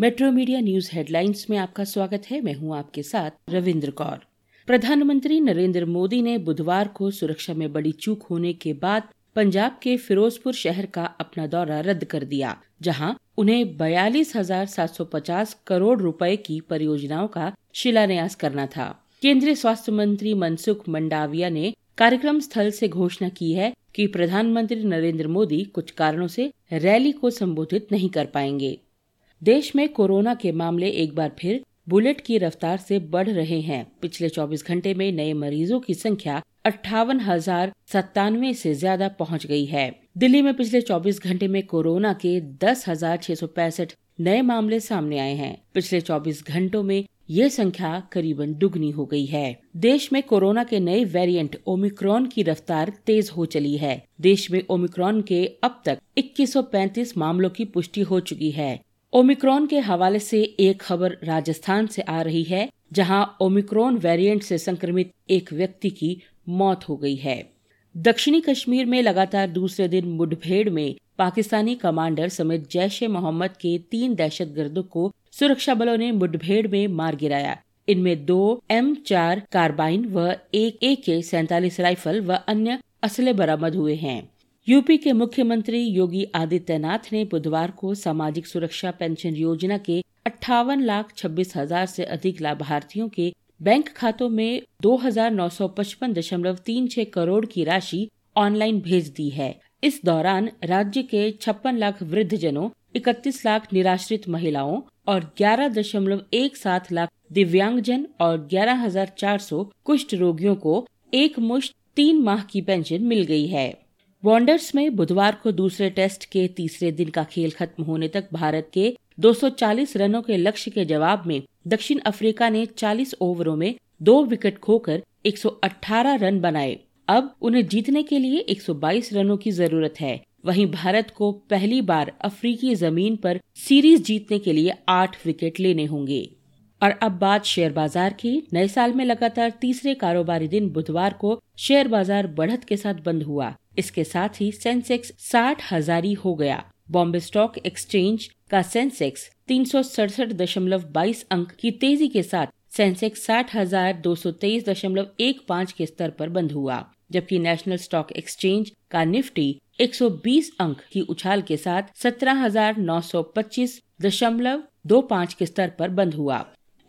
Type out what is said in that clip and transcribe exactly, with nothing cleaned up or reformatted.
Metro media news headlines में आपका स्वागत है। मैं हूं आपके साथ रविंद्र कौर। प्रधानमंत्री नरेंद्र मोदी ने बुधवार को सुरक्षा में बड़ी चूक होने के बाद पंजाब के फिरोजपुर शहर का अपना दौरा रद्द कर दिया, जहां उन्हें बयालीस हजार सात सौ पचास करोड़ रुपए की परियोजनाओं का शिलान्यास करना था। केंद्रीय स्वास्थ्य मंत्री मनसुख मंडाविया ने कार्यक्रम स्थल से घोषणा की है कि प्रधानमंत्री नरेंद्र मोदी कुछ कारणों से रैली को संबोधित नहीं कर पाएंगे। देश में कोरोना के मामले एक बार फिर बुलेट की रफ्तार से बढ़ रहे हैं। पिछले चौबीस घंटे में नए मरीजों की संख्या अट्ठावन हजार सत्तानवे से ज्यादा पहुंच गई है। दिल्ली में पिछले चौबीस घंटे में कोरोना के दस हजार छह सौ पैंसठ नए मामले सामने आए हैं। पिछले चौबीस घंटों में ये संख्या करीबन दुगनी हो गई है। देश में कोरोना के नए वेरिएंट ओमिक्रॉन की रफ्तार तेज हो चली है। देश में ओमिक्रॉन के अब तक इक्कीस सौ पैंतीस मामलों की पुष्टि हो चुकी है। ओमिक्रॉन के हवाले से एक खबर राजस्थान से आ रही है, जहां ओमिक्रॉन वेरिएंट से संक्रमित एक व्यक्ति की मौत हो गई है। दक्षिणी कश्मीर में लगातार दूसरे दिन मुठभेड़ में पाकिस्तानी कमांडर समेत जैशे मोहम्मद के तीन दहशत गर्दों को सुरक्षा बलों ने मुठभेड़ में मार गिराया। इनमें दो एम चार कारबाइन व एक एके सैंतालीस राइफल व अन्य असले बरामद हुए हैं। यूपी के मुख्यमंत्री योगी आदित्यनाथ ने बुधवार को सामाजिक सुरक्षा पेंशन योजना के अट्ठावन लाख छब्बीस हजार से अधिक लाभार्थियों के बैंक खातों में दो हजार नौ सौ पचपन दशमलव तीन छह करोड़ की राशि ऑनलाइन भेज दी है। इस दौरान राज्य के छप्पन लाख वृद्ध जनों, इकतीस लाख निराश्रित महिलाओं और ग्यारह दशमलव सत्रह लाख दिव्यांगजन और ग्यारह हजार चार सौ कुष्ठ रोगियों को एक मुश्त तीन माह की पेंशन मिल गई है। वॉन्डर्स में बुधवार को दूसरे टेस्ट के तीसरे दिन का खेल खत्म होने तक भारत के दो सौ चालीस रनों के लक्ष्य के जवाब में दक्षिण अफ्रीका ने चालीस ओवरों में दो विकेट खोकर एक सौ अठारह रन बनाए। अब उन्हें जीतने के लिए एक सौ बाईस रनों की जरूरत है। वहीं भारत को पहली बार अफ्रीकी जमीन पर सीरीज जीतने के लिए आठ विकेट लेने होंगे। और अब बात शेयर बाजार की। नए साल में लगातार तीसरे कारोबारी दिन बुधवार को शेयर बाजार बढ़त के साथ बंद हुआ। इसके साथ ही सेंसेक्स साठ हजारी हो गया। बॉम्बे स्टॉक एक्सचेंज का सेंसेक्स तीन सौ सड़सठ दशमलव बाईस अंक की तेजी के साथ सेंसेक्स साठ हजार दो सौ तेईस दशमलव एक पाँच के स्तर पर बंद हुआ, जबकि नेशनल स्टॉक एक्सचेंज का निफ्टी एक सौ बीस अंक की उछाल के साथ सत्रह हजार नौ सौ पच्चीस दशमलव दो पाँच के स्तर पर बंद हुआ।